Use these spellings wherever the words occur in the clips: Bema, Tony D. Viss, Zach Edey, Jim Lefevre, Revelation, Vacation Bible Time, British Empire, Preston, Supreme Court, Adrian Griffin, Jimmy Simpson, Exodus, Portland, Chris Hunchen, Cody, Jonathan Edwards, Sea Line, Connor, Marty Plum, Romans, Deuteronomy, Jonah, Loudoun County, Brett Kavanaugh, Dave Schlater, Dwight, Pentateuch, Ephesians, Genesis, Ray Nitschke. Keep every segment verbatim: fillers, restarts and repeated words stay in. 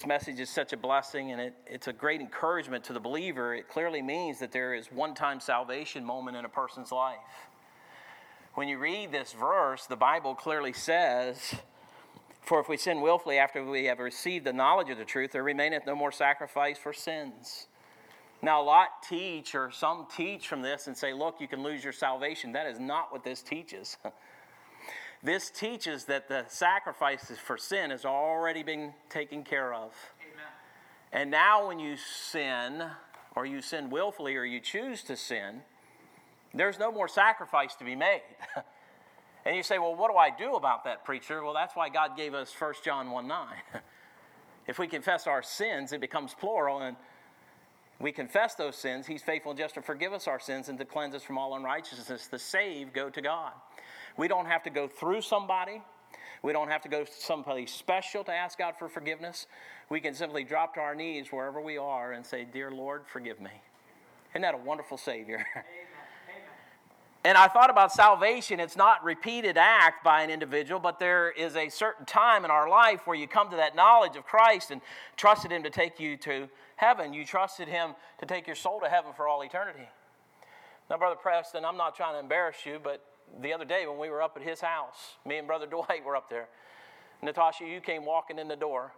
This message is such a blessing, and it, it's a great encouragement to the believer. It clearly means that there is one-time salvation moment in a person's life. When you read this verse, the Bible clearly says, "For if we sin willfully after we have received the knowledge of the truth, there remaineth no more sacrifice for sins." Now, a lot teach, or some teach from this and say, look, you can lose your salvation. That is not what this teaches. This teaches that the sacrifices for sin has already been taken care of. Amen. And now when you sin, or you sin willfully, or you choose to sin, there's no more sacrifice to be made. And you say, well, what do I do about that, preacher? Well, that's why God gave us First John one nine. If we confess our sins, it becomes plural, and we confess those sins. He's faithful and just to forgive us our sins and to cleanse us from all unrighteousness. The saved go to God. We don't have to go through somebody. We don't have to go to somebody special to ask God for forgiveness. We can simply drop to our knees wherever we are and say, "Dear Lord, forgive me." Isn't that a wonderful Savior? Amen. Amen. And I thought about salvation. It's not repeated act by an individual, but there is a certain time in our life where you come to that knowledge of Christ and trusted Him to take you to heaven. You trusted Him to take your soul to heaven for all eternity. Now, Brother Preston, I'm not trying to embarrass you, but the other day when we were up at his house, me and Brother Dwight were up there. Natasha, you came walking in the door.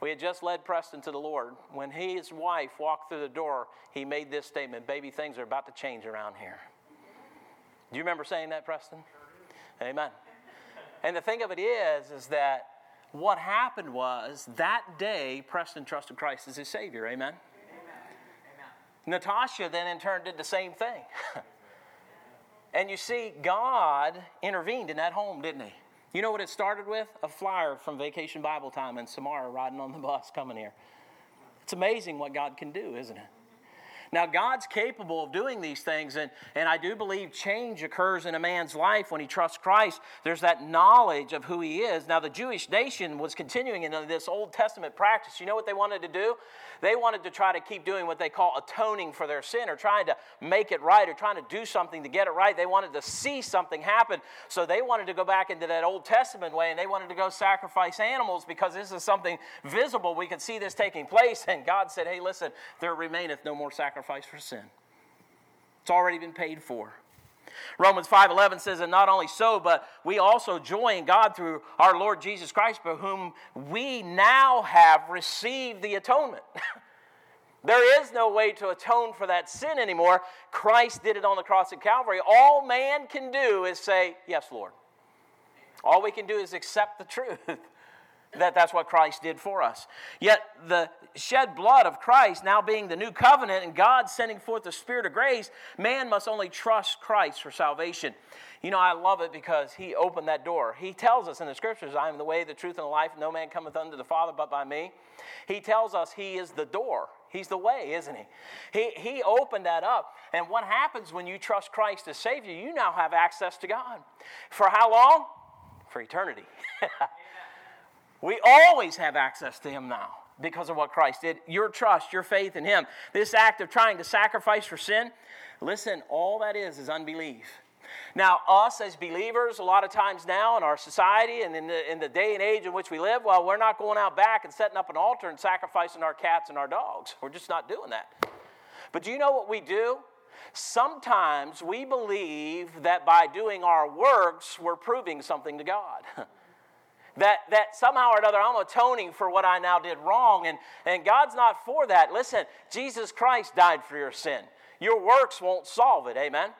We had just led Preston to the Lord. When he and his wife walked through the door, he made this statement, "Baby, things are about to change around here." Do you remember saying that, Preston? Amen. And the thing of it is, is that what happened was that day Preston trusted Christ as his Savior. Amen? Amen. Amen. Natasha then in turn did the same thing. And you see, God intervened in that home, didn't He? You know what it started with? A flyer from Vacation Bible Time and Samara riding on the bus coming here. It's amazing what God can do, isn't it? Now, God's capable of doing these things, and, and I do believe change occurs in a man's life when he trusts Christ. There's that knowledge of who He is. Now, the Jewish nation was continuing in this Old Testament practice. You know what they wanted to do? They wanted to try to keep doing what they call atoning for their sin, or trying to make it right, or trying to do something to get it right. They wanted to see something happen, so they wanted to go back into that Old Testament way, and they wanted to go sacrifice animals because this is something visible. We could see this taking place, and God said, "Hey, listen, there remaineth no more sacrifice for sin." It's already been paid for. Romans five eleven says, "And not only so, but we also joy in God through our Lord Jesus Christ, by whom we now have received the atonement." There is no way to atone for that sin anymore. Christ did it on the cross at Calvary. All man can do is say, "Yes, Lord." All we can do is accept the truth. That that's what Christ did for us. Yet the shed blood of Christ now being the new covenant and God sending forth the Spirit of grace, man must only trust Christ for salvation. You know, I love it because He opened that door. He tells us in the Scriptures, "I am the way, the truth, and the life. No man cometh unto the Father but by me." He tells us He is the door. He's the way, isn't He? He, he opened that up. And what happens when you trust Christ as Savior? You now have access to God. For how long? For eternity. We always have access to Him now because of what Christ did. Your trust, your faith in Him. This act of trying to sacrifice for sin, listen, all that is is unbelief. Now, us as believers, a lot of times now in our society and in the, in the day and age in which we live, well, we're not going out back and setting up an altar and sacrificing our cats and our dogs. We're just not doing that. But do you know what we do? Sometimes we believe that by doing our works, we're proving something to God. That, that somehow or another, I'm atoning for what I now did wrong. And, and God's not for that. Listen, Jesus Christ died for your sin. Your works won't solve it, amen?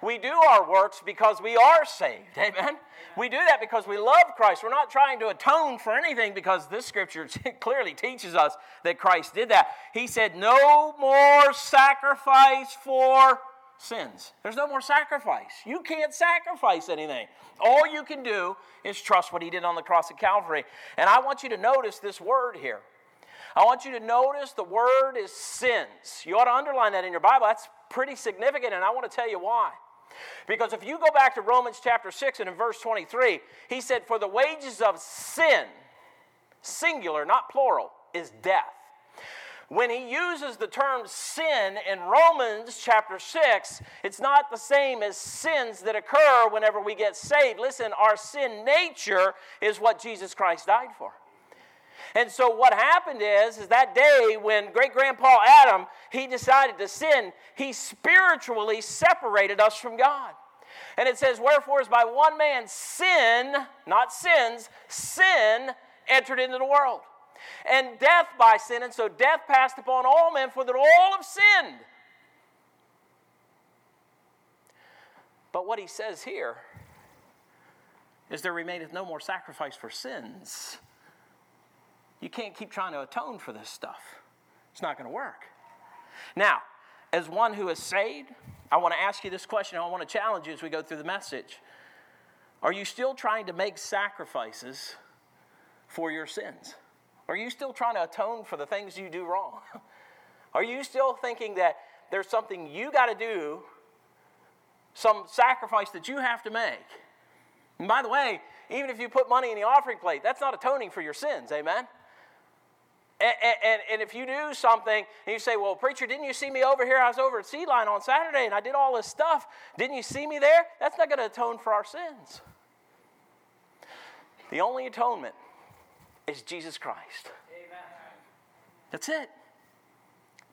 We do our works because we are saved, amen? Amen. We do that because we love Christ. We're not trying to atone for anything because this Scripture clearly teaches us that Christ did that. He said, "No more sacrifice for sins." There's no more sacrifice. You can't sacrifice anything. All you can do is trust what He did on the cross at Calvary. And I want you to notice this word here. I want you to notice the word is sins. You ought to underline that in your Bible. That's pretty significant, and I want to tell you why. Because if you go back to Romans chapter six and in verse twenty-three, he said, "For the wages of sin," singular, not plural, "is death." When he uses the term sin in Romans chapter six, it's not the same as sins that occur whenever we get saved. Listen, our sin nature is what Jesus Christ died for. And so what happened is, is that day when great-grandpa Adam, he decided to sin, he spiritually separated us from God. And it says, wherefore is by one man sin, not sins, sin entered into the world. And death by sin, and so death passed upon all men, for that all have sinned. But what he says here is there remaineth no more sacrifice for sins. You can't keep trying to atone for this stuff. It's not going to work. Now, as one who is saved, I want to ask you this question. I want to challenge you as we go through the message. Are you still trying to make sacrifices for your sins? Are you still trying to atone for the things you do wrong? Are you still thinking that there's something you got to do, some sacrifice that you have to make? And by the way, even if you put money in the offering plate, that's not atoning for your sins, amen? And, and, and if you do something and you say, well, preacher, didn't you see me over here? I was over at Sea Line on Saturday and I did all this stuff. Didn't you see me there? That's not going to atone for our sins. The only atonement is Jesus Christ. Amen. That's it.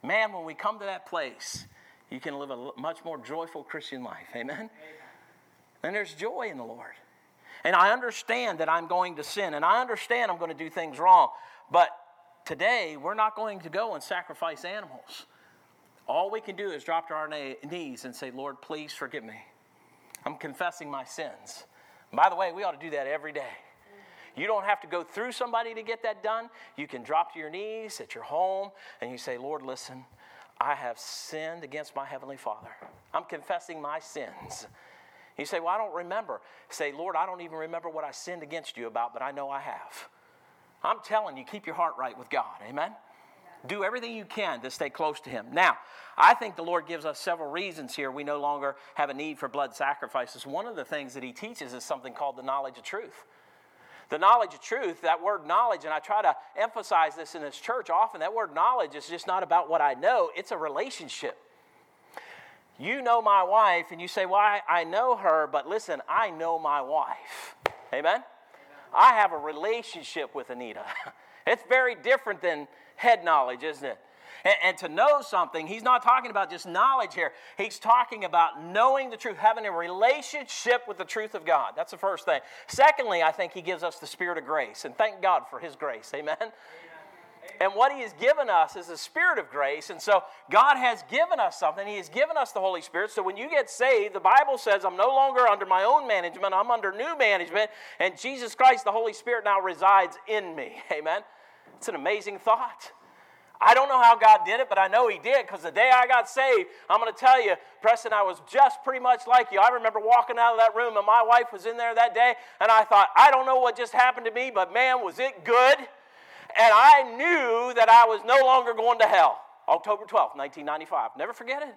Man, when we come to that place, you can live a much more joyful Christian life. Amen? Amen. And there's joy in the Lord. And I understand that I'm going to sin, and I understand I'm going to do things wrong, but today, we're not going to go and sacrifice animals. All we can do is drop to our na- knees and say, Lord, please forgive me. I'm confessing my sins. And by the way, we ought to do that every day. You don't have to go through somebody to get that done. You can drop to your knees at your home and you say, Lord, listen, I have sinned against my Heavenly Father. I'm confessing my sins. You say, well, I don't remember. Say, Lord, I don't even remember what I sinned against you about, but I know I have. I'm telling you, keep your heart right with God. Amen? Yeah. Do everything you can to stay close to Him. Now, I think the Lord gives us several reasons here we no longer have a need for blood sacrifices. One of the things that He teaches is something called the knowledge of truth. The knowledge of truth, that word knowledge, and I try to emphasize this in this church often, that word knowledge is just not about what I know. It's a relationship. You know my wife, and you say, well, I, I know her, but listen, I know my wife. Amen? I have a relationship with Anita. It's very different than head knowledge, isn't it? And, and to know something, he's not talking about just knowledge here. He's talking about knowing the truth, having a relationship with the truth of God. That's the first thing. Secondly, I think he gives us the spirit of grace, and thank God for his grace. Amen? Amen. And what he has given us is the spirit of grace, and so God has given us something. He has given us the Holy Spirit, so when you get saved, the Bible says, I'm no longer under my own management, I'm under new management, and Jesus Christ, the Holy Spirit, now resides in me. Amen? It's an amazing thought. I don't know how God did it, but I know He did, because the day I got saved, I'm going to tell you, Preston, I was just pretty much like you. I remember walking out of that room, and my wife was in there that day, and I thought, I don't know what just happened to me, but man, was it good. And I knew that I was no longer going to hell. October twelfth, nineteen ninety-five. Never forget it.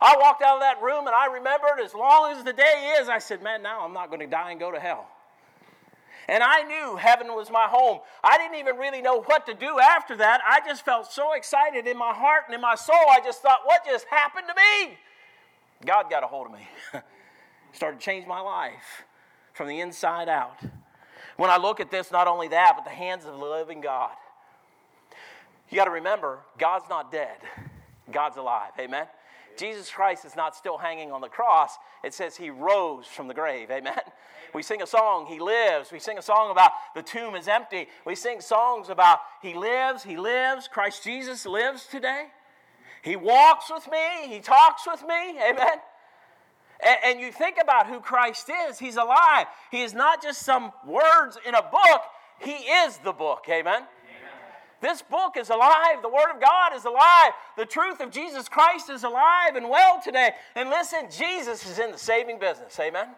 I walked out of that room and I remembered as long as the day is, I said, man, now I'm not going to die and go to hell. And I knew heaven was my home. I didn't even really know what to do after that. I just felt so excited in my heart and in my soul. I just thought, what just happened to me? God got a hold of me. Started to change my life from the inside out. When I look at this, not only that, but the hands of the living God. You got to remember, God's not dead. God's alive. Amen? Jesus Christ is not still hanging on the cross. It says He rose from the grave. Amen? We sing a song, He lives. We sing a song about the tomb is empty. We sing songs about He lives, He lives. Christ Jesus lives today. He walks with me. He talks with me. Amen? And you think about who Christ is. He's alive. He is not just some words in a book. He is the book. Amen? Amen? This book is alive. The Word of God is alive. The truth of Jesus Christ is alive and well today. And listen, Jesus is in the saving business. Amen? Amen.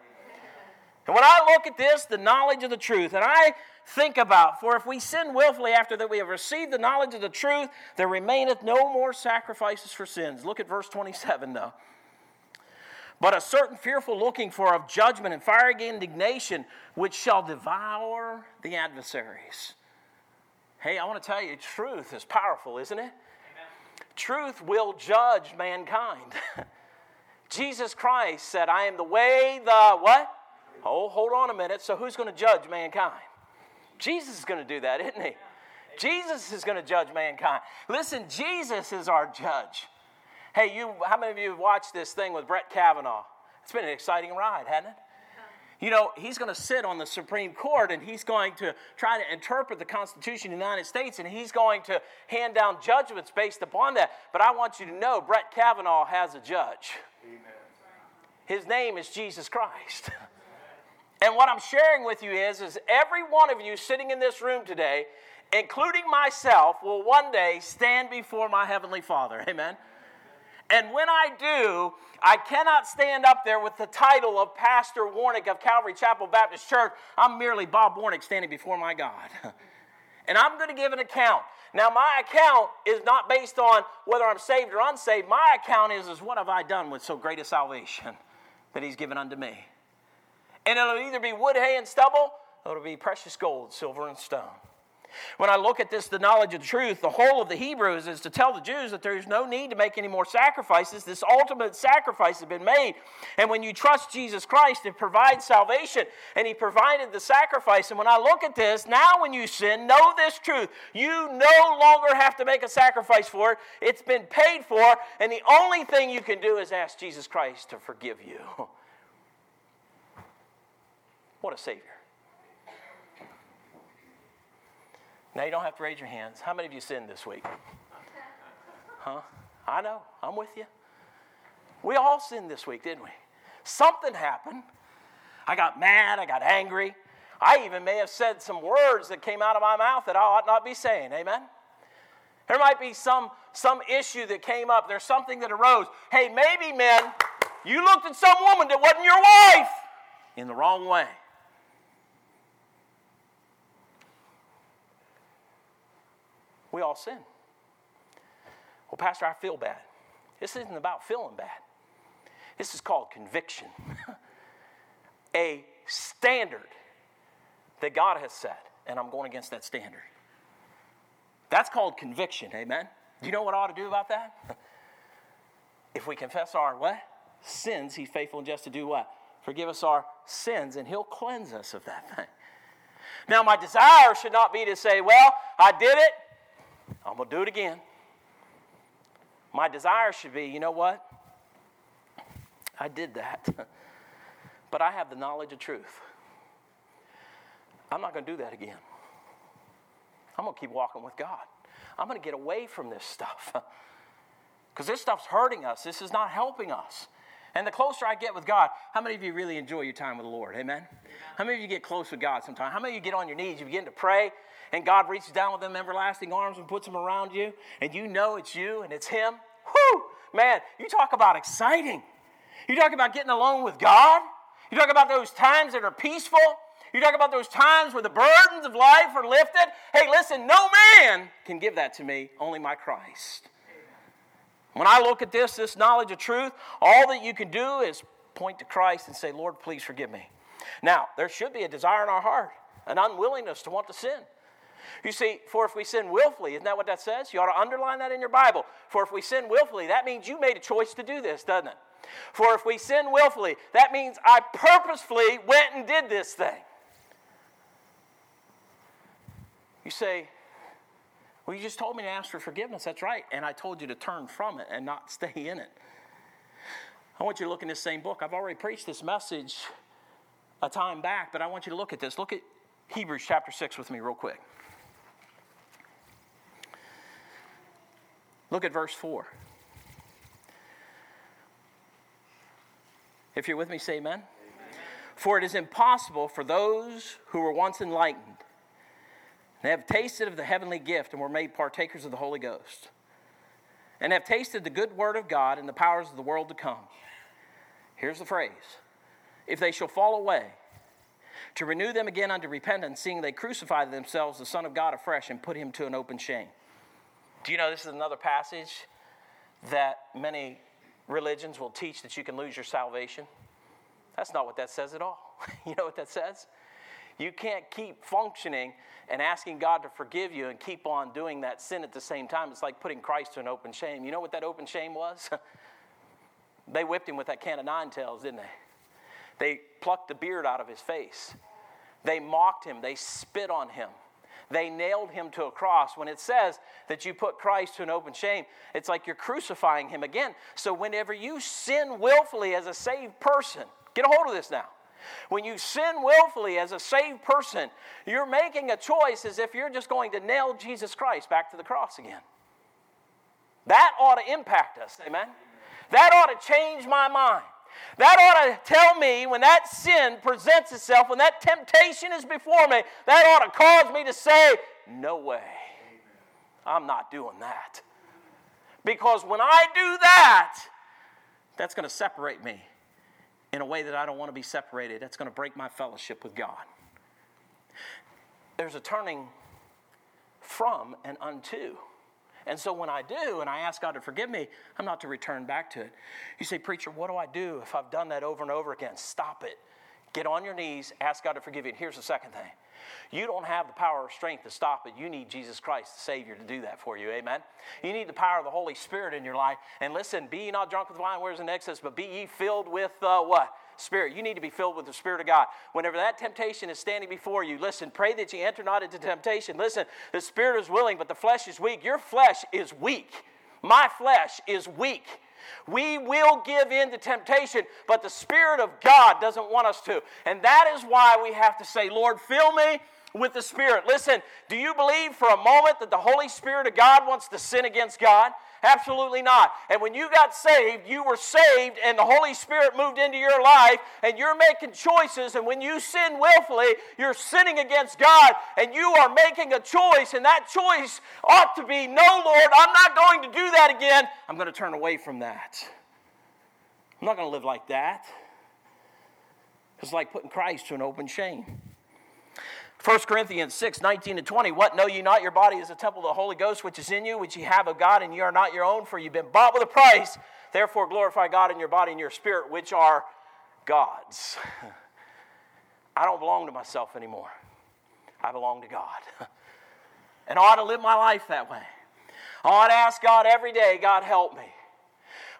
And when I look at this, the knowledge of the truth, and I think about, for if we sin willfully after that we have received the knowledge of the truth, there remaineth no more sacrifices for sins. Look at verse twenty-seven, though. But a certain fearful looking for of judgment and fiery indignation, which shall devour the adversaries. Hey, I want to tell you, truth is powerful, isn't it? Amen. Truth will judge mankind. Jesus Christ said, I am the way, the what? Oh, hold on a minute. So who's going to judge mankind? Jesus is going to do that, isn't he? Jesus is going to judge mankind. Listen, Jesus is our judge. Hey, you, how many of you have watched this thing with Brett Kavanaugh? It's been an exciting ride, hasn't it? You know, he's going to sit on the Supreme Court, and he's going to try to interpret the Constitution of the United States, and he's going to hand down judgments based upon that. But I want you to know, Brett Kavanaugh has a judge. Amen. His name is Jesus Christ. And what I'm sharing with you is, is every one of you sitting in this room today, including myself, will one day stand before my Heavenly Father. Amen? And when I do, I cannot stand up there with the title of Pastor Warnick of Calvary Chapel Baptist Church. I'm merely Bob Warnick standing before my God. And I'm going to give an account. Now, my account is not based on whether I'm saved or unsaved. My account is, is what have I done with so great a salvation that he's given unto me? And it'll either be wood, hay, and stubble, or it'll be precious gold, silver, and stone. When I look at this, the knowledge of the truth, the whole of the Hebrews is to tell the Jews that there is no need to make any more sacrifices. This ultimate sacrifice has been made. And when you trust Jesus Christ, it provides salvation, and he provided the sacrifice. And when I look at this, now when you sin, know this truth. You no longer have to make a sacrifice for it. It's been paid for, and the only thing you can do is ask Jesus Christ to forgive you. What a Savior. Now, you don't have to raise your hands. How many of you sinned this week? Huh? I know. I'm with you. We all sinned this week, didn't we? Something happened. I got mad. I got angry. I even may have said some words that came out of my mouth that I ought not be saying. Amen? There might be some, some issue that came up. There's something that arose. Hey, maybe, men, you looked at some woman that wasn't your wife in the wrong way. We all sin. Well, Pastor, I feel bad. This isn't about feeling bad. This is called conviction. A standard that God has set, and I'm going against that standard. That's called conviction, amen? Do you know what I ought to do about that? If we confess our what? Sins, he's faithful and just to do what? Forgive us our sins, and he'll cleanse us of that thing. Now, my desire should not be to say, well, I did it. I'm going to do it again. My desire should be, you know what? I did that, but I have the knowledge of truth. I'm not going to do that again. I'm going to keep walking with God. I'm going to get away from this stuff because this stuff's hurting us. This is not helping us. And the closer I get with God, how many of you really enjoy your time with the Lord? Amen? How many of you get close with God sometimes? How many of you get on your knees, you begin to pray, and God reaches down with them everlasting arms and puts them around you, and you know it's you and it's him? Whoo! Man, you talk about exciting. You talk about getting alone with God. You talk about those times that are peaceful. You talk about those times where the burdens of life are lifted. Hey, listen, no man can give that to me, only my Christ. When I look at this, this knowledge of truth, all that you can do is point to Christ and say, Lord, please forgive me. Now, there should be a desire in our heart, an unwillingness to want to sin. You see, for if we sin willfully, isn't that what that says? You ought to underline that in your Bible. For if we sin willfully, that means you made a choice to do this, doesn't it? For if we sin willfully, that means I purposefully went and did this thing. You say, well, you just told me to ask for forgiveness. That's right. And I told you to turn from it and not stay in it. I want you to look in this same book. I've already preached this message a time back, but I want you to look at this. Look at Hebrews chapter six with me real quick. Look at verse four. If you're with me, say amen. Amen. For it is impossible for those who were once enlightened, and have tasted of the heavenly gift and were made partakers of the Holy Ghost, and have tasted the good word of God and the powers of the world to come. Here's the phrase. If they shall fall away, to renew them again unto repentance, seeing they crucify themselves the Son of God afresh and put him to an open shame. Do you know this is another passage that many religions will teach that you can lose your salvation? That's not what that says at all. You know what that says? You can't keep functioning and asking God to forgive you and keep on doing that sin at the same time. It's like putting Christ to an open shame. You know what that open shame was? They whipped him with that can of nine tails, didn't they? They plucked the beard out of his face. They mocked him. They spit on him. They nailed him to a cross. When it says that you put Christ to an open shame, it's like you're crucifying him again. So whenever you sin willfully as a saved person, get a hold of this now. When you sin willfully as a saved person, you're making a choice as if you're just going to nail Jesus Christ back to the cross again. That ought to impact us, amen? That ought to change my mind. That ought to tell me when that sin presents itself, when that temptation is before me, that ought to cause me to say, no way, I'm not doing that. Because when I do that, that's going to separate me in a way that I don't want to be separated. That's going to break my fellowship with God. There's a turning from and unto. And so when I do, and I ask God to forgive me, I'm not to return back to it. You say, preacher, what do I do if I've done that over and over again? Stop it. Get on your knees, ask God to forgive you. And here's the second thing. You don't have the power or strength to stop it. You need Jesus Christ, the Savior, to do that for you. Amen? You need the power of the Holy Spirit in your life. And listen, be ye not drunk with wine, whereas in excess, but be ye filled with uh, what? Spirit. You need to be filled with the Spirit of God. Whenever that temptation is standing before you, listen, pray that you enter not into temptation. Listen, the Spirit is willing, but the flesh is weak. Your flesh is weak. My flesh is weak. We will give in to temptation, but the Spirit of God doesn't want us to. And that is why we have to say, Lord, fill me with the Spirit. Listen, do you believe for a moment that the Holy Spirit of God wants to sin against God? Absolutely not. And when you got saved, you were saved and the Holy Spirit moved into your life and you're making choices. And when you sin willfully, you're sinning against God and you are making a choice. And that choice ought to be, no, Lord, I'm not going to do that again. I'm going to turn away from that. I'm not going to live like that. It's like putting Christ to an open shame. First Corinthians six, nineteen to twenty, what know ye not? Your body is a temple of the Holy Ghost, which is in you, which ye have of God, and ye are not your own, for you've been bought with a price. Therefore glorify God in your body and your spirit, which are God's. I don't belong to myself anymore. I belong to God. And I ought to live my life that way. I ought to ask God every day, God help me.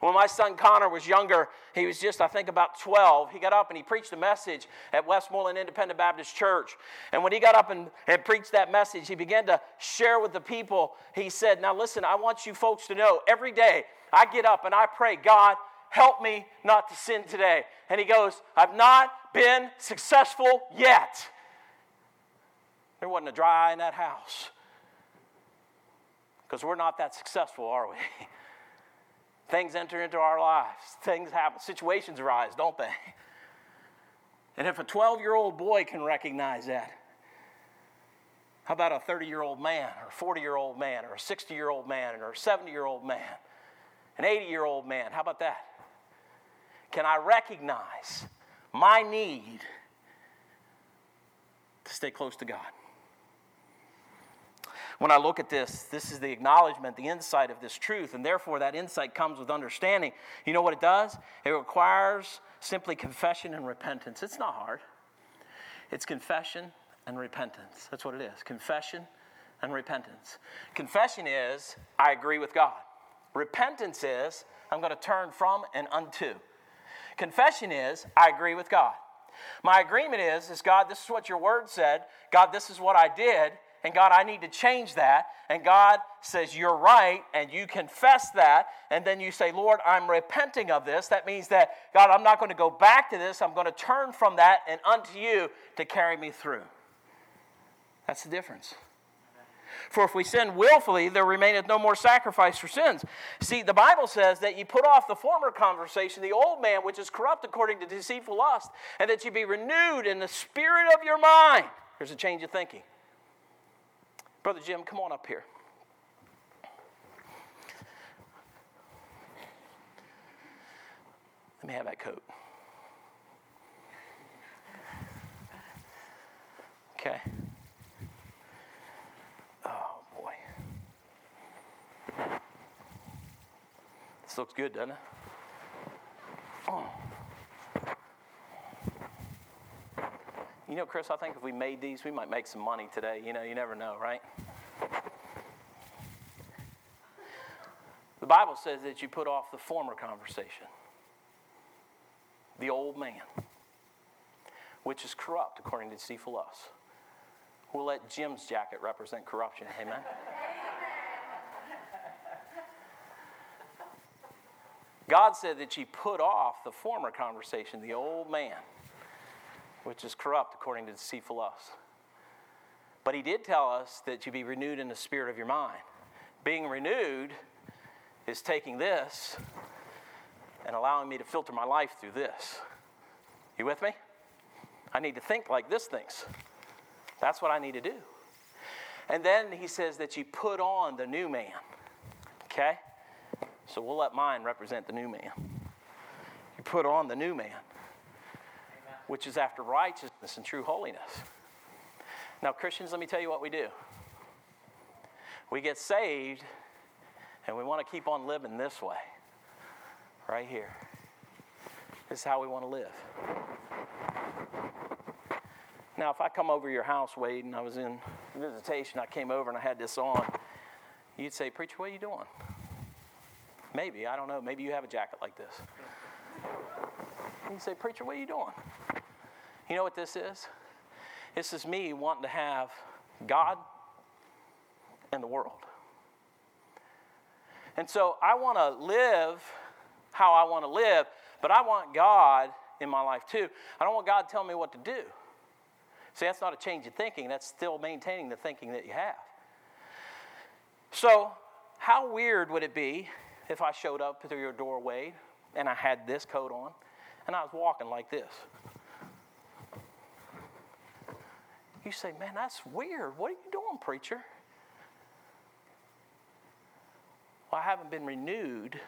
When my son Connor was younger, he was just, I think, about twelve. He got up and he preached a message at Westmoreland Independent Baptist Church. And when he got up and, and preached that message, he began to share with the people. He said, now listen, I want you folks to know every day I get up and I pray, God, help me not to sin today. And he goes, I've not been successful yet. There wasn't a dry eye in that house. Because we're not that successful, are we? Things enter into our lives. Things happen. Situations arise, don't they? And if a twelve-year-old boy can recognize that, how about a thirty-year-old man or a forty-year-old man or a sixty-year-old man or a seventy-year-old man, an eighty-year-old man? How about that? Can I recognize my need to stay close to God? When I look at this, this is the acknowledgement, the insight of this truth, and therefore that insight comes with understanding. You know what it does? It requires simply confession and repentance. It's not hard. It's confession and repentance. That's what it is, confession and repentance. Confession is, I agree with God. Repentance is, I'm going to turn from and unto. Confession is, I agree with God. My agreement is, is God, this is what your word said. God, this is what I did. And God, I need to change that. And God says, you're right, and you confess that. And then you say, Lord, I'm repenting of this. That means that, God, I'm not going to go back to this. I'm going to turn from that and unto you to carry me through. That's the difference. For if we sin willfully, there remaineth no more sacrifice for sins. See, the Bible says that you put off the former conversation, the old man, which is corrupt according to deceitful lust, and that you be renewed in the spirit of your mind. There's a change of thinking. Brother Jim, come on up here. Let me have that coat. Okay. Oh, boy. This looks good, doesn't it? Oh. You know, Chris, I think if we made these, we might make some money today. You know, you never know, right? The Bible says that you put off the former conversation, the old man, which is corrupt, according to deceitful us. We'll let Jim's jacket represent corruption. Amen? God said that ye put off the former conversation, the old man, which is corrupt, according to deceitful lusts. But he did tell us that you be renewed in the spirit of your mind. Being renewed is taking this and allowing me to filter my life through this. You with me? I need to think like this thinks. That's what I need to do. And then he says that you put on the new man. Okay? So we'll let mine represent the new man. You put on the new man, which is after righteousness and true holiness. Now, Christians, let me tell you what we do. We get saved, and we want to keep on living this way. Right here. This is how we want to live. Now, if I come over to your house, Wade, and I was in visitation, I came over and I had this on, you'd say, Preacher, what are you doing? Maybe, I don't know, maybe you have a jacket like this. And you'd say, Preacher, what are you doing? You know what this is? This is me wanting to have God and the world. And so I want to live how I want to live, but I want God in my life too. I don't want God telling me what to do. See, that's not a change in thinking. That's still maintaining the thinking that you have. So how weird would it be if I showed up through your doorway and I had this coat on and I was walking like this? You say, man, that's weird. What are you doing, preacher? Well, I haven't been renewed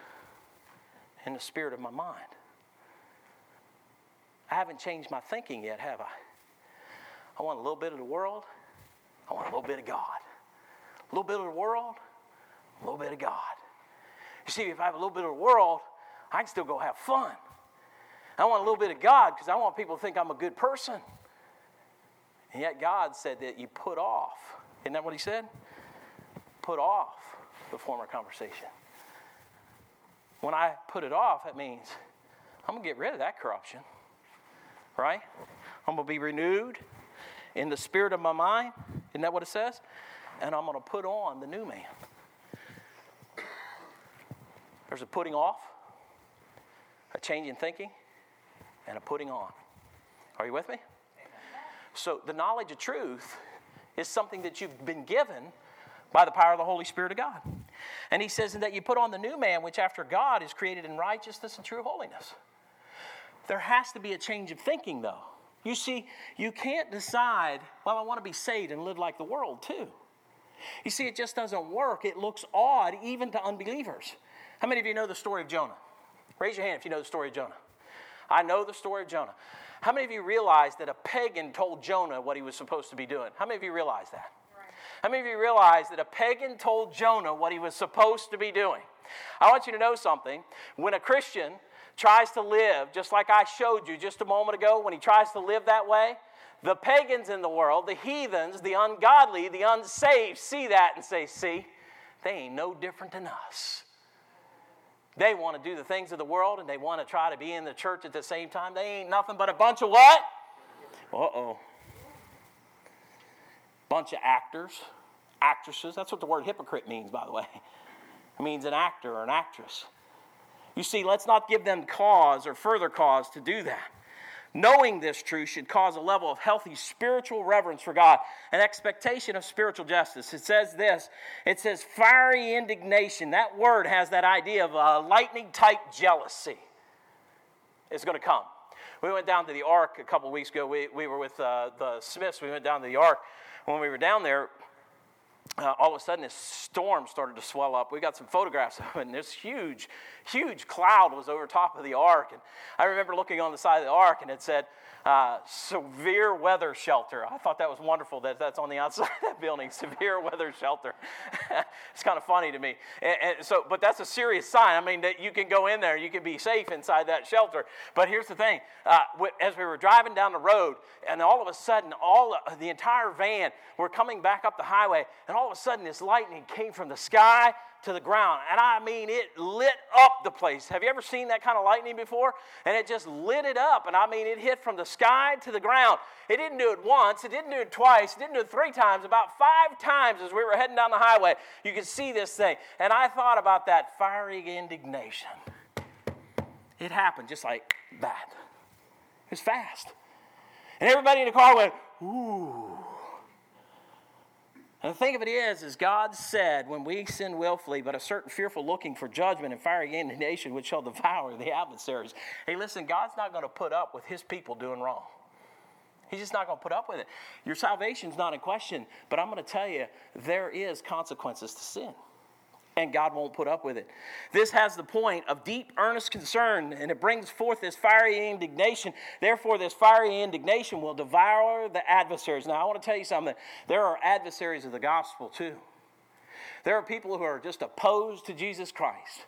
in the spirit of my mind. I haven't changed my thinking yet, have I? I want a little bit of the world. I want a little bit of God. A little bit of the world, a little bit of God. You see, if I have a little bit of the world, I can still go have fun. I want a little bit of God because I want people to think I'm a good person. And yet God said that you put off. Isn't that what he said? Put off the former conversation. When I put it off, that means I'm going to get rid of that corruption. Right? I'm going to be renewed in the spirit of my mind, isn't that what it says? And I'm going to put on the new man. There's a putting off, a change in thinking, and a putting on. Are you with me? So the knowledge of truth is something that you've been given by the power of the Holy Spirit of God. And he says that you put on the new man, which after God is created in righteousness and true holiness. There has to be a change of thinking, though. You see, you can't decide, well, I want to be saved and live like the world, too. You see, it just doesn't work. It looks odd even to unbelievers. How many of you know the story of Jonah? Raise your hand if you know the story of Jonah. I know the story of Jonah. How many of you realize that a pagan told Jonah what he was supposed to be doing? How many of you realize that? Right. How many of you realize that a pagan told Jonah what he was supposed to be doing? I want you to know something. When a Christian tries to live, just like I showed you just a moment ago, when he tries to live that way, the pagans in the world, the heathens, the ungodly, the unsaved, see that and say, see, they ain't no different than us. They want to do the things of the world, and they want to try to be in the church at the same time. They ain't nothing but a bunch of what? Uh-oh. Bunch of actors, actresses. That's what the word hypocrite means, by the way. It means an actor or an actress. You see, let's not give them cause or further cause to do that. Knowing this truth should cause a level of healthy spiritual reverence for God, an expectation of spiritual justice. It says this, it says fiery indignation. That word has that idea of a lightning-type jealousy. It's going to come. We went down to the Ark a couple weeks ago. We, we were with uh, the Smiths. We went down to the Ark. When we were down there, Uh, all of a sudden, this storm started to swell up. We got some photographs of it, and this huge, huge cloud was over top of the ark. And I remember looking on the side of the ark, and it said, uh, severe weather shelter. I thought that was wonderful that that's on the outside of that building, severe weather shelter. It's kind of funny to me. And, and so, but that's a serious sign. I mean, that you can go in there. You can be safe inside that shelter. But here's the thing. Uh, as we were driving down the road, and all of a sudden, all the entire van were coming back up the highway, and all all of a sudden this lightning came from the sky to the ground. And I mean, it lit up the place. Have you ever seen that kind of lightning before? And it just lit it up. And I mean, it hit from the sky to the ground. It didn't do it once. It didn't do it twice. It didn't do it three times. About five times as we were heading down the highway, you could see this thing. And I thought about that fiery indignation. It happened just like that. It was fast. And everybody in the car went, ooh. And the thing of it is, is God said, when we sin willfully, but a certain fearful looking for judgment and fiery indignation which shall devour the adversaries. Hey, listen, God's not going to put up with his people doing wrong. He's just not going to put up with it. Your salvation's not in question, but I'm going to tell you, there is consequences to sin. And God won't put up with it. This has the point of deep, earnest concern, and it brings forth this fiery indignation. Therefore, this fiery indignation will devour the adversaries. Now, I want to tell you something. There are adversaries of the gospel, too. There are people who are just opposed to Jesus Christ.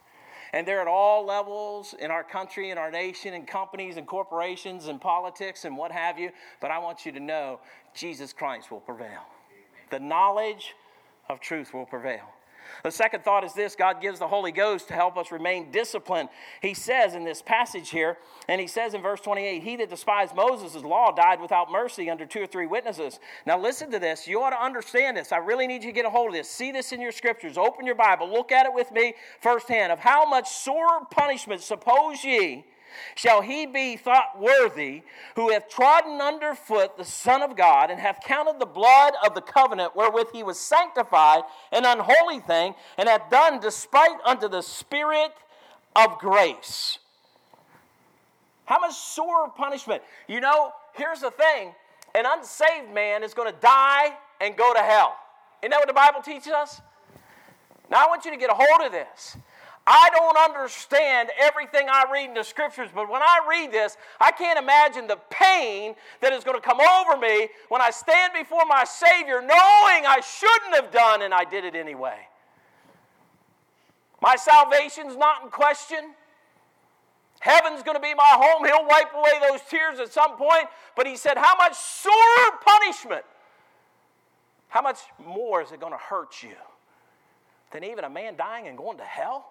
And they're at all levels in our country, in our nation, in companies, and corporations, and politics, and what have you. But I want you to know Jesus Christ will prevail. The knowledge of truth will prevail. The second thought is this: God gives the Holy Ghost to help us remain disciplined. He says in this passage here, and he says in verse twenty-eight, he that despised Moses' law died without mercy under two or three witnesses. Now listen to this. You ought to understand this. I really need you to get a hold of this. See this in your scriptures. Open your Bible. Look at it with me firsthand. Of how much sore punishment, suppose ye, shall he be thought worthy who hath trodden under foot the Son of God, and hath counted the blood of the covenant wherewith he was sanctified an unholy thing, and hath done despite unto the Spirit of grace. How much sore punishment. You know, here's the thing. An unsaved man is going to die and go to hell. Isn't that what the Bible teaches us? Now I want you to get a hold of this. I don't understand everything I read in the scriptures, but when I read this, I can't imagine the pain that is going to come over me when I stand before my Savior knowing I shouldn't have done and I did it anyway. My salvation's not in question. Heaven's going to be my home. He'll wipe away those tears at some point. But he said, how much sore punishment? How much more is it going to hurt you than even a man dying and going to hell?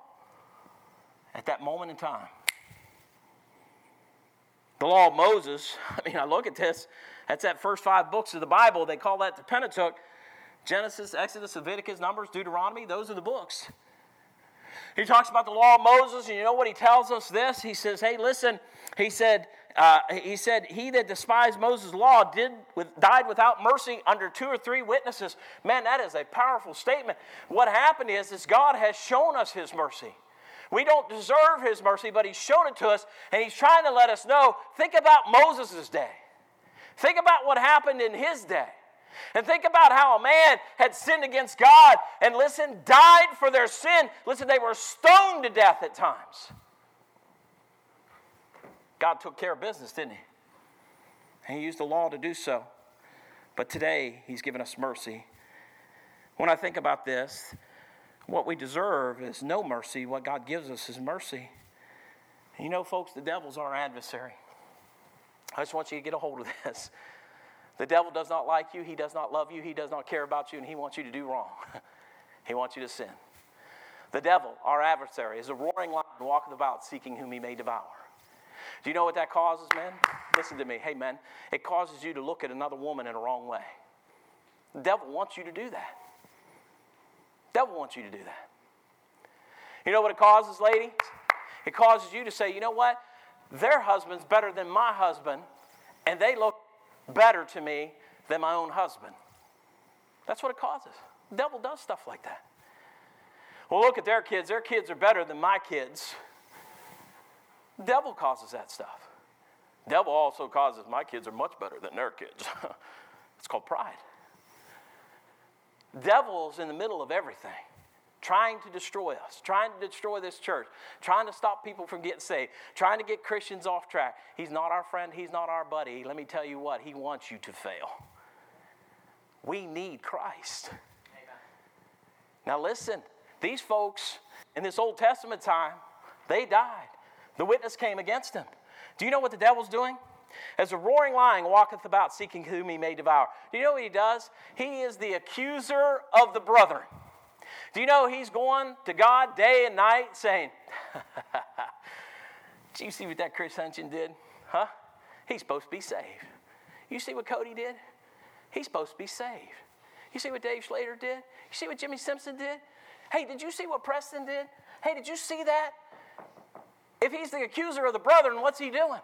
At that moment in time. The law of Moses, I mean, I look at this. That's that first five books of the Bible. They call that the Pentateuch. Genesis, Exodus, Leviticus, Numbers, Deuteronomy. Those are the books. He talks about the law of Moses, and you know what he tells us this? He says, hey, listen. He said, uh, he said, he that despised Moses' law did with, died without mercy under two or three witnesses. Man, that is a powerful statement. What happened is, is God has shown us his mercy. We don't deserve his mercy, but he's shown it to us, and he's trying to let us know, think about Moses' day. Think about what happened in his day. And think about how a man had sinned against God and, listen, died for their sin. Listen, they were stoned to death at times. God took care of business, didn't he? And he used the law to do so. But today, he's given us mercy. When I think about this, what we deserve is no mercy. What God gives us is mercy. You know, folks, the devil's our adversary. I just want you to get a hold of this. The devil does not like you. He does not love you. He does not care about you, and he wants you to do wrong. He wants you to sin. The devil, our adversary, is a roaring lion walketh about seeking whom he may devour. Do you know what that causes, men? Listen to me. Hey, men, it causes you to look at another woman in a wrong way. The devil wants you to do that. Devil wants you to do that. You know what it causes, ladies? It causes you to say, you know what? Their husband's better than my husband, and they look better to me than my own husband. That's what it causes. The devil does stuff like that. Well, look at their kids. Their kids are better than my kids. The devil causes that stuff. The devil also causes my kids are much better than their kids. It's called pride. Devil's in the middle of everything, trying to destroy us, trying to destroy this church, trying to stop people from getting saved, trying to get Christians off track. He's not our friend. He's not our buddy. Let me tell you what, he wants you to fail. We need Christ. Amen. Now listen, these folks in this Old Testament time, they died. The witness came against them. Do you know what the devil's doing? As a roaring lion walketh about, seeking whom he may devour. Do you know what he does? He is the accuser of the brethren. Do you know he's going to God day and night saying, do you see what that Chris Hunchen did? Huh? He's supposed to be saved. You see what Cody did? He's supposed to be saved. You see what Dave Schlater did? You see what Jimmy Simpson did? Hey, did you see what Preston did? Hey, did you see that? If he's the accuser of the brethren, what's he doing?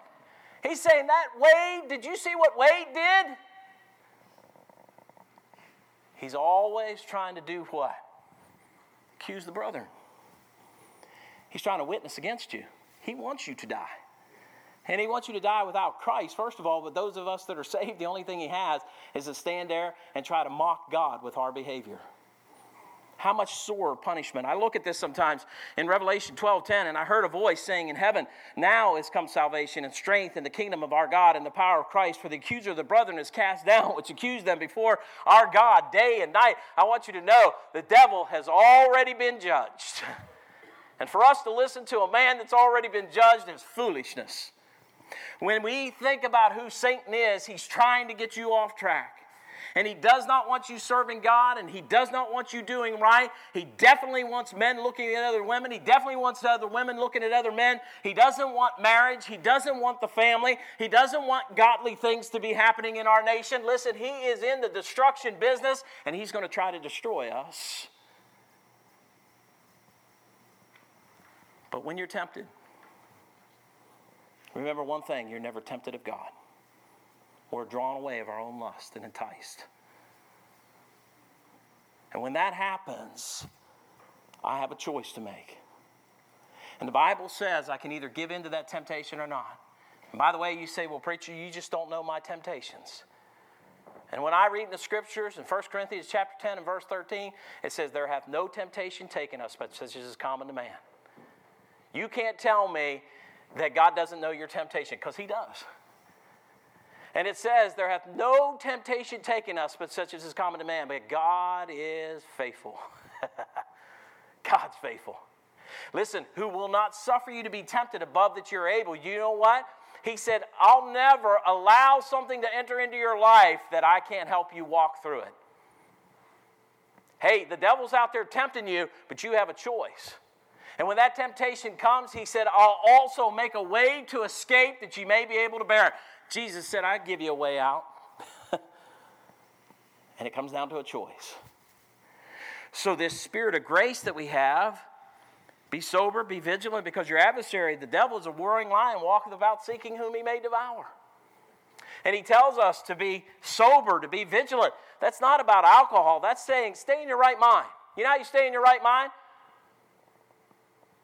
He's saying that Wade, did you see what Wade did? He's always trying to do what? Accuse the brethren. He's trying to witness against you. He wants you to die. And he wants you to die without Christ, first of all. But those of us that are saved, the only thing he has is to stand there and try to mock God with our behavior. How much sore punishment. I look at this sometimes in Revelation twelve ten, and I heard a voice saying in heaven, now is come salvation and strength in the kingdom of our God and the power of Christ, for the accuser of the brethren is cast down, which accused them before our God day and night. I want you to know the devil has already been judged. And for us to listen to a man that's already been judged is foolishness. When we think about who Satan is, he's trying to get you off track. And he does not want you serving God, and he does not want you doing right. He definitely wants men looking at other women. He definitely wants other women looking at other men. He doesn't want marriage. He doesn't want the family. He doesn't want godly things to be happening in our nation. Listen, he is in the destruction business, and he's going to try to destroy us. But when you're tempted, remember one thing, you're never tempted of God. We're drawn away of our own lust and enticed. And when that happens, I have a choice to make. And the Bible says I can either give in to that temptation or not. And by the way, you say, well, preacher, you just don't know my temptations. And when I read in the scriptures in First Corinthians chapter ten and verse thirteen, it says, there hath no temptation taken us, but such as is common to man. You can't tell me that God doesn't know your temptation, because he does. And it says, there hath no temptation taken us, but such as is common to man. But God is faithful. God's faithful. Listen, who will not suffer you to be tempted above that you're able. You know what? He said, I'll never allow something to enter into your life that I can't help you walk through it. Hey, the devil's out there tempting you, but you have a choice. And when that temptation comes, he said, I'll also make a way to escape that you may be able to bear it. Jesus said, I give you a way out. And it comes down to a choice. So this spirit of grace that we have, be sober, be vigilant, because your adversary, the devil, is a roaring lion, walketh about seeking whom he may devour. And he tells us to be sober, to be vigilant. That's not about alcohol. That's saying stay in your right mind. You know how you stay in your right mind?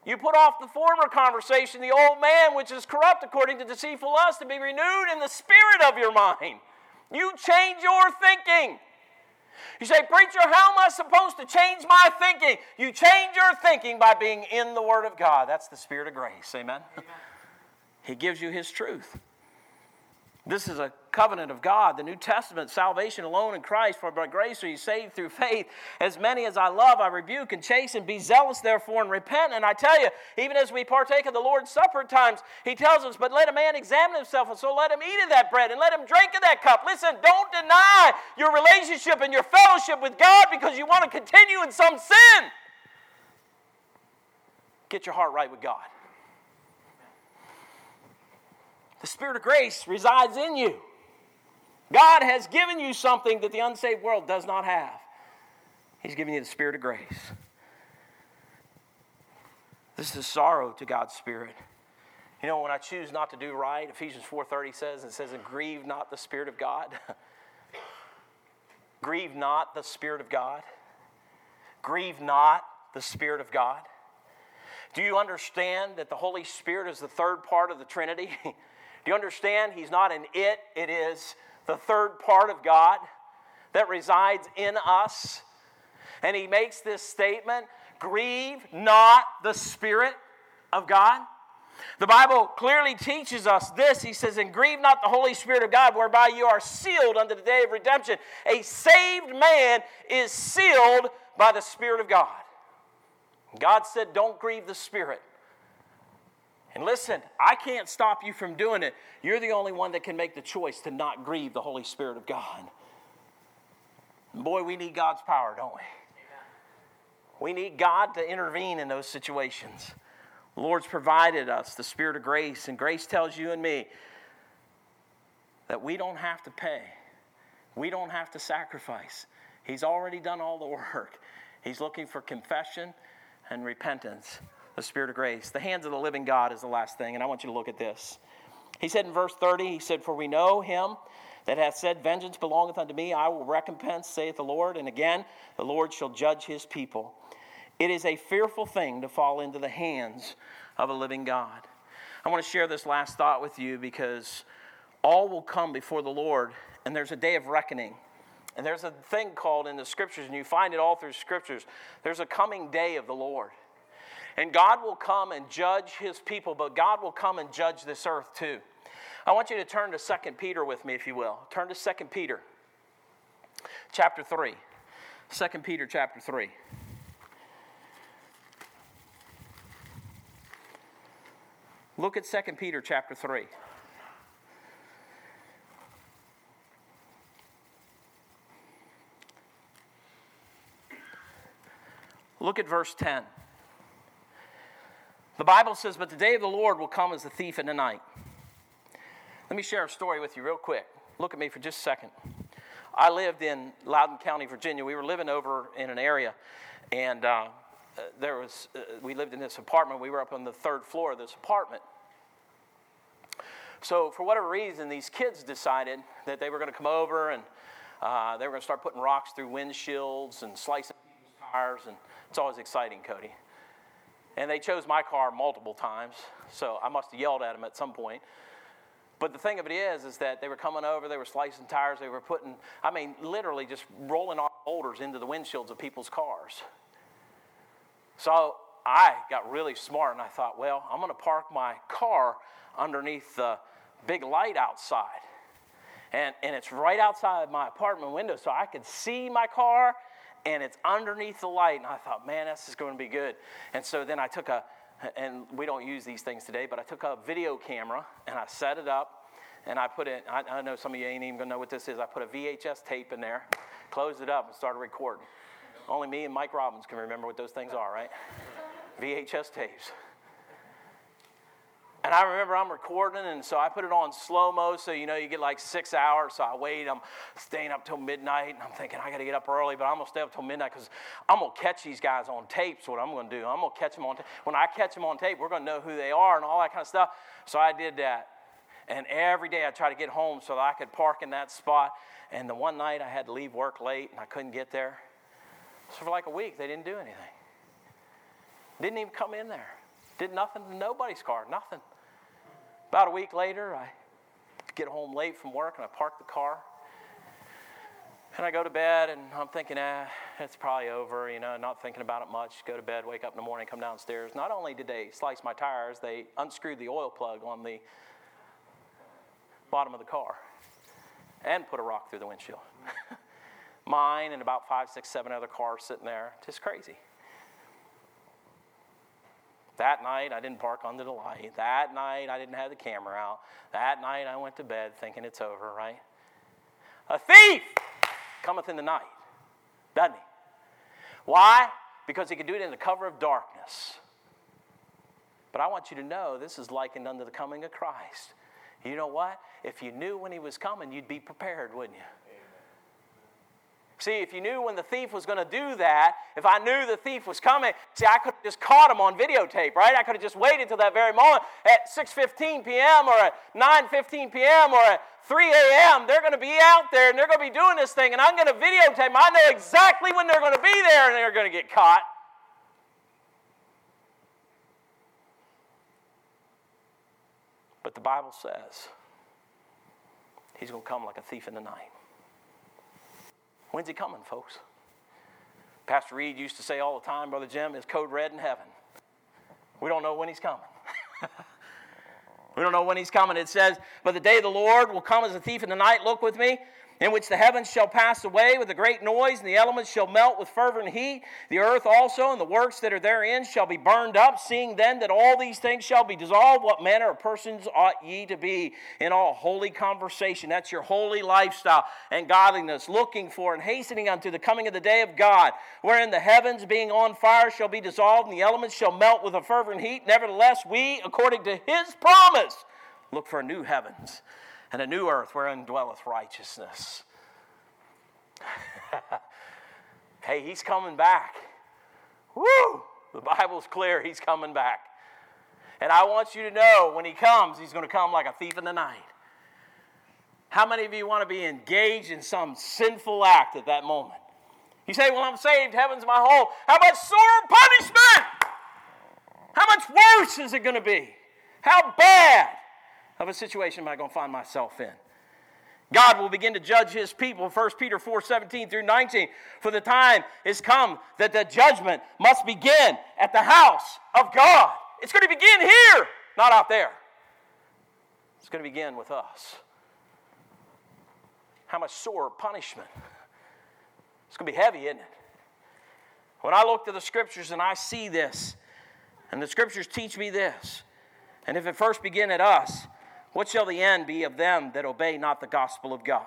You put off the former conversation, the old man, which is corrupt according to deceitful lust, and be renewed in the spirit of your mind. You change your thinking. You say, preacher, how am I supposed to change my thinking? You change your thinking by being in the Word of God. That's the spirit of grace. Amen? Amen. He gives you His truth. This is a covenant of God, the New Testament, salvation alone in Christ, for by grace are you saved through faith. As many as I love, I rebuke and chasten. Be zealous, therefore, and repent. And I tell you, even as we partake of the Lord's Supper at times, He tells us, but let a man examine himself, and so let him eat of that bread, and let him drink of that cup. Listen, don't deny your relationship and your fellowship with God because you want to continue in some sin. Get your heart right with God. The Spirit of grace resides in you. God has given you something that the unsaved world does not have. He's given you the Spirit of grace. This is sorrow to God's Spirit. You know, when I choose not to do right, Ephesians four thirty says, it says, and grieve not the Spirit of God. Grieve not the Spirit of God. Grieve not the Spirit of God. Do you understand that the Holy Spirit is the third part of the Trinity? Do you understand He's not an it, it is the third part of God that resides in us? And He makes this statement, grieve not the Spirit of God. The Bible clearly teaches us this. He says, and grieve not the Holy Spirit of God, whereby you are sealed unto the day of redemption. A saved man is sealed by the Spirit of God. God said, don't grieve the Spirit. And listen, I can't stop you from doing it. You're the only one that can make the choice to not grieve the Holy Spirit of God. Boy, we need God's power, don't we? Amen. We need God to intervene in those situations. The Lord's provided us the Spirit of grace, and grace tells you and me that we don't have to pay. We don't have to sacrifice. He's already done all the work. He's looking for confession and repentance. The Spirit of grace. The hands of the living God is the last thing, and I want you to look at this. He said in verse thirty, he said, "For we know him that hath said, Vengeance belongeth unto me, I will recompense, saith the Lord. And again, the Lord shall judge his people." It is a fearful thing to fall into the hands of a living God. I want to share this last thought with you because all will come before the Lord, and there's a day of reckoning. And there's a thing called in the Scriptures, and you find it all through Scriptures, there's a coming day of the Lord. And God will come and judge his people, but God will come and judge this earth too. I want you to turn to Second Peter with me, if you will. Turn to Second Peter chapter three. Second Peter chapter three. Look at Second Peter chapter three. Look at verse ten. The Bible says, "But the day of the Lord will come as a thief in the night." Let me share a story with you real quick. Look at me for just a second. I lived in Loudoun County, Virginia. We were living over in an area, and uh, there was uh, we lived in this apartment. We were up on the third floor of this apartment. So for whatever reason, these kids decided that they were going to come over, and uh, they were going to start putting rocks through windshields and slicing people's tires, and it's always exciting, Cody. And they chose my car multiple times, so I must have yelled at them at some point. But the thing of it is, is that they were coming over, they were slicing tires, they were putting, I mean, literally just rolling off boulders into the windshields of people's cars. So I got really smart, and I thought, well, I'm going to park my car underneath the big light outside. And, and it's right outside my apartment window, so I could see my car. And it's underneath the light. And I thought, man, this is going to be good. And so then I took a, and we don't use these things today, but I took a video camera and I set it up. And I put in, I, I know some of you ain't even going to know what this is. I put a V H S tape in there, closed it up, and started recording. Only me and Mike Robbins can remember what those things are, right? V H S tapes. And I remember I'm recording, and so I put it on slow-mo, so you know you get like six hours. So I wait, I'm staying up till midnight, and I'm thinking I got to get up early, but I'm going to stay up till midnight because I'm going to catch these guys on tape is what I'm going to do. I'm going to catch them on tape. When I catch them on tape, we're going to know who they are and all that kind of stuff. So I did that. And every day I tried to get home so that I could park in that spot. And the one night I had to leave work late, and I couldn't get there. So for like a week, they didn't do anything. Didn't even come in there. Did nothing to nobody's car, nothing. About a week later, I get home late from work, and I park the car. And I go to bed, and I'm thinking, ah, it's probably over, you know, not thinking about it much. Go to bed, wake up in the morning, come downstairs. Not only did they slice my tires, they unscrewed the oil plug on the bottom of the car and put a rock through the windshield. Mine and about five, six, seven other cars sitting there. Just crazy. That night, I didn't park under the light. That night, I didn't have the camera out. That night, I went to bed thinking it's over, right? A thief cometh in the night, doesn't he? Why? Because he can do it in the cover of darkness. But I want you to know this is likened unto the coming of Christ. You know what? If you knew when he was coming, you'd be prepared, wouldn't you? See, if you knew when the thief was going to do that, if I knew the thief was coming, see, I could have just caught him on videotape, right? I could have just waited till that very moment at six fifteen p.m. or at nine fifteen p.m. or at three a.m. They're going to be out there, and they're going to be doing this thing, and I'm going to videotape them. I know exactly when they're going to be there, and they're going to get caught. But the Bible says he's going to come like a thief in the night. When's he coming, folks? Pastor Reed used to say all the time, Brother Jim, is code red in heaven. We don't know when he's coming. We don't know when he's coming. It says, but the day of the Lord will come as a thief in the night. Look with me. in which the heavens shall pass away with a great noise, and the elements shall melt with fervent heat. The earth also and the works that are therein shall be burned up. Seeing then that all these things shall be dissolved, what manner of persons ought ye to be in all holy conversation? That's your holy lifestyle and godliness, looking for and hastening unto the coming of the day of God, wherein the heavens being on fire shall be dissolved, and the elements shall melt with a fervent heat. Nevertheless, we, according to his promise, look for new heavens and a new earth wherein dwelleth righteousness. Hey, he's coming back. Woo! The Bible's clear. He's coming back. And I want you to know when he comes, he's going to come like a thief in the night. How many of you want to be engaged in some sinful act at that moment? You say, well, I'm saved. Heaven's my home. How much sore punishment? How much worse is it going to be? How bad of a situation am I going to find myself in? God will begin to judge his people, First Peter four, seventeen through nineteen. For the time is come that the judgment must begin at the house of God. It's going to begin here, not out there. It's going to begin with us. How much sore punishment. It's going to be heavy, isn't it? When I look to the Scriptures and I see this, and the Scriptures teach me this, and if it first begin at us, what shall the end be of them that obey not the gospel of God?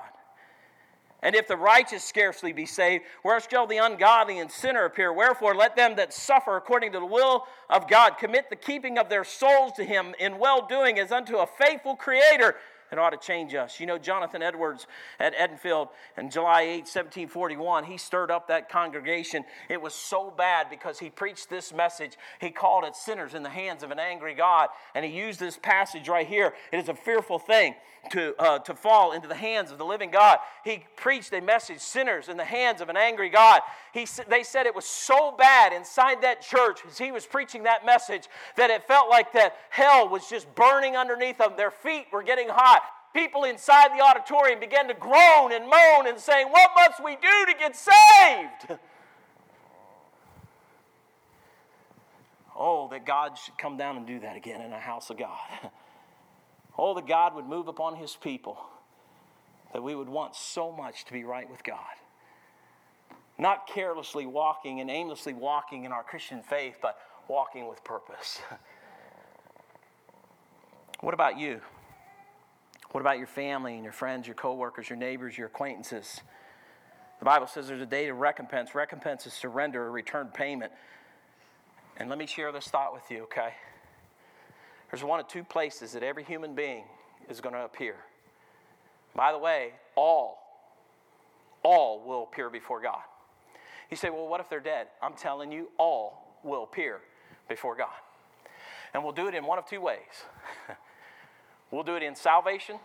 And if the righteous scarcely be saved, where shall the ungodly and sinner appear? Wherefore, let them that suffer according to the will of God commit the keeping of their souls to him in well-doing as unto a faithful Creator that ought to change us. You know, Jonathan Edwards at Edenfield on July eighth, seventeen forty-one, he stirred up that congregation. It was so bad because he preached this message. He called it Sinners in the Hands of an Angry God, and he used this passage right here. It is a fearful thing to, uh, to fall into the hands of the living God. He preached a message, Sinners in the Hands of an Angry God. He, they said it was so bad inside that church as he was preaching that message that it felt like that hell was just burning underneath them. Their feet were getting hot. People inside the auditorium began to groan and moan and saying, what must we do to get saved? Oh, that God should come down and do that again in the house of God. Oh, that God would move upon his people, that we would want so much to be right with God. Not carelessly walking and aimlessly walking in our Christian faith, but walking with purpose. What about you? What about your family and your friends, your co-workers, your neighbors, your acquaintances? The Bible says there's a day of recompense. Recompense is surrender or return payment. And let me share this thought with you, okay? There's one of two places that every human being is going to appear. By the way, all, all will appear before God. You say, well, what if they're dead? I'm telling you, all will appear before God. And we'll do it in one of two ways. We'll do it in salvation,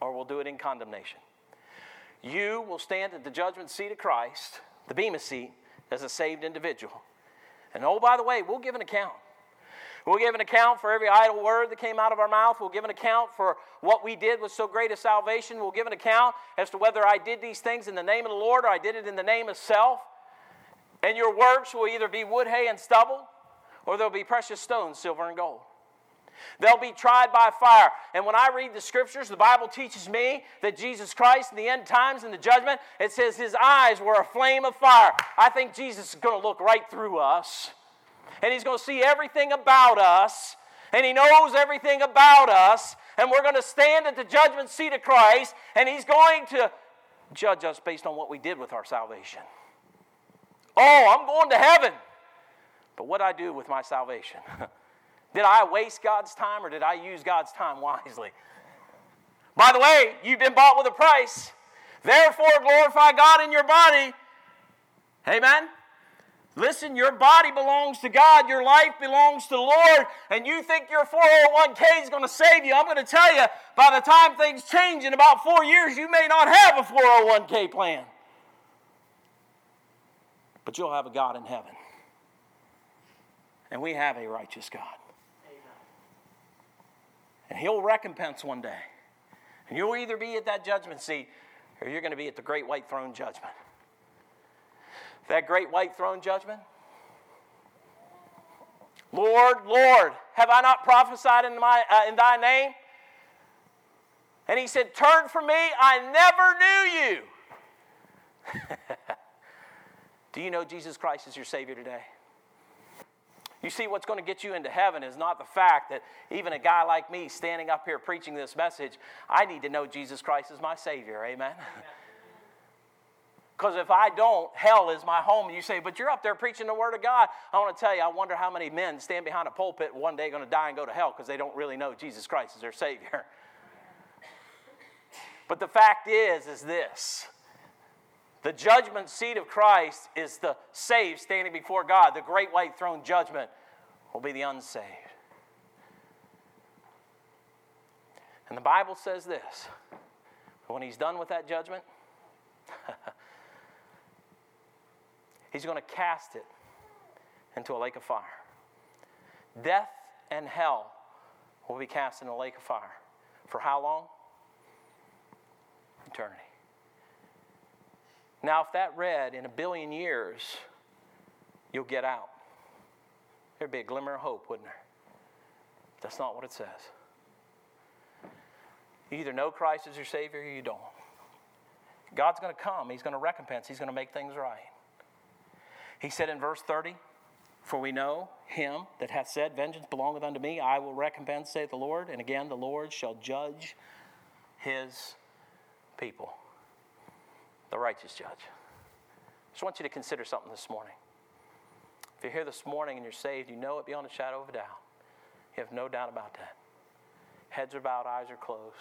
or we'll do it in condemnation. You will stand at the judgment seat of Christ, the Bema seat, as a saved individual. And oh, by the way, we'll give an account. We'll give an account for every idle word that came out of our mouth. We'll give an account for what we did with so great a salvation. We'll give an account as to whether I did these things in the name of the Lord or I did it in the name of self. And your works will either be wood, hay, and stubble, or they'll be precious stones, silver, and gold. They'll be tried by fire. And when I read the Scriptures, the Bible teaches me that Jesus Christ in the end times and the judgment, it says his eyes were a flame of fire. I think Jesus is going to look right through us. And he's going to see everything about us. And he knows everything about us. And we're going to stand at the judgment seat of Christ. And he's going to judge us based on what we did with our salvation. Oh, I'm going to heaven. But what I do with my salvation? Did I waste God's time or did I use God's time wisely? By the way, you've been bought with a price. Therefore, glorify God in your body. Amen? Listen, your body belongs to God. Your life belongs to the Lord. And you think your four oh one k is going to save you. I'm going to tell you, by the time things change in about four years, you may not have a four oh one k plan. But you'll have a God in heaven. And we have a righteous God. And he'll recompense one day. And you'll either be at that judgment seat or you're going to be at the great white throne judgment. That great white throne judgment. Lord, Lord, have I not prophesied in, my, uh, in thy name? And he said, "Turn from me, I never knew you." Do you know Jesus Christ is your Savior today? You see, what's going to get you into heaven is not the fact that even a guy like me standing up here preaching this message, I need to know Jesus Christ is my Savior, amen? Because if I don't, hell is my home. And you say, but you're up there preaching the Word of God. I want to tell you, I wonder how many men stand behind a pulpit one day going to die and go to hell because they don't really know Jesus Christ is their Savior. But the fact is, is this. The judgment seat of Christ is the saved standing before God. The great white throne judgment will be the unsaved. And the Bible says this. When he's done with that judgment, he's going to cast it into a lake of fire. Death and hell will be cast in a lake of fire. For how long? Eternity. Now, if that read in a billion years, you'll get out. There'd be a glimmer of hope, wouldn't there? That's not what it says. You either know Christ as your Savior or you don't. God's going to come. He's going to recompense. He's going to make things right. He said in verse thirty, "For we know him that hath said, Vengeance belongeth unto me. I will recompense, saith the Lord. And again, the Lord shall judge his people." The righteous judge. I just want you to consider something this morning. If you're here this morning and you're saved, you know it beyond a shadow of a doubt. You have no doubt about that. Heads are bowed, eyes are closed.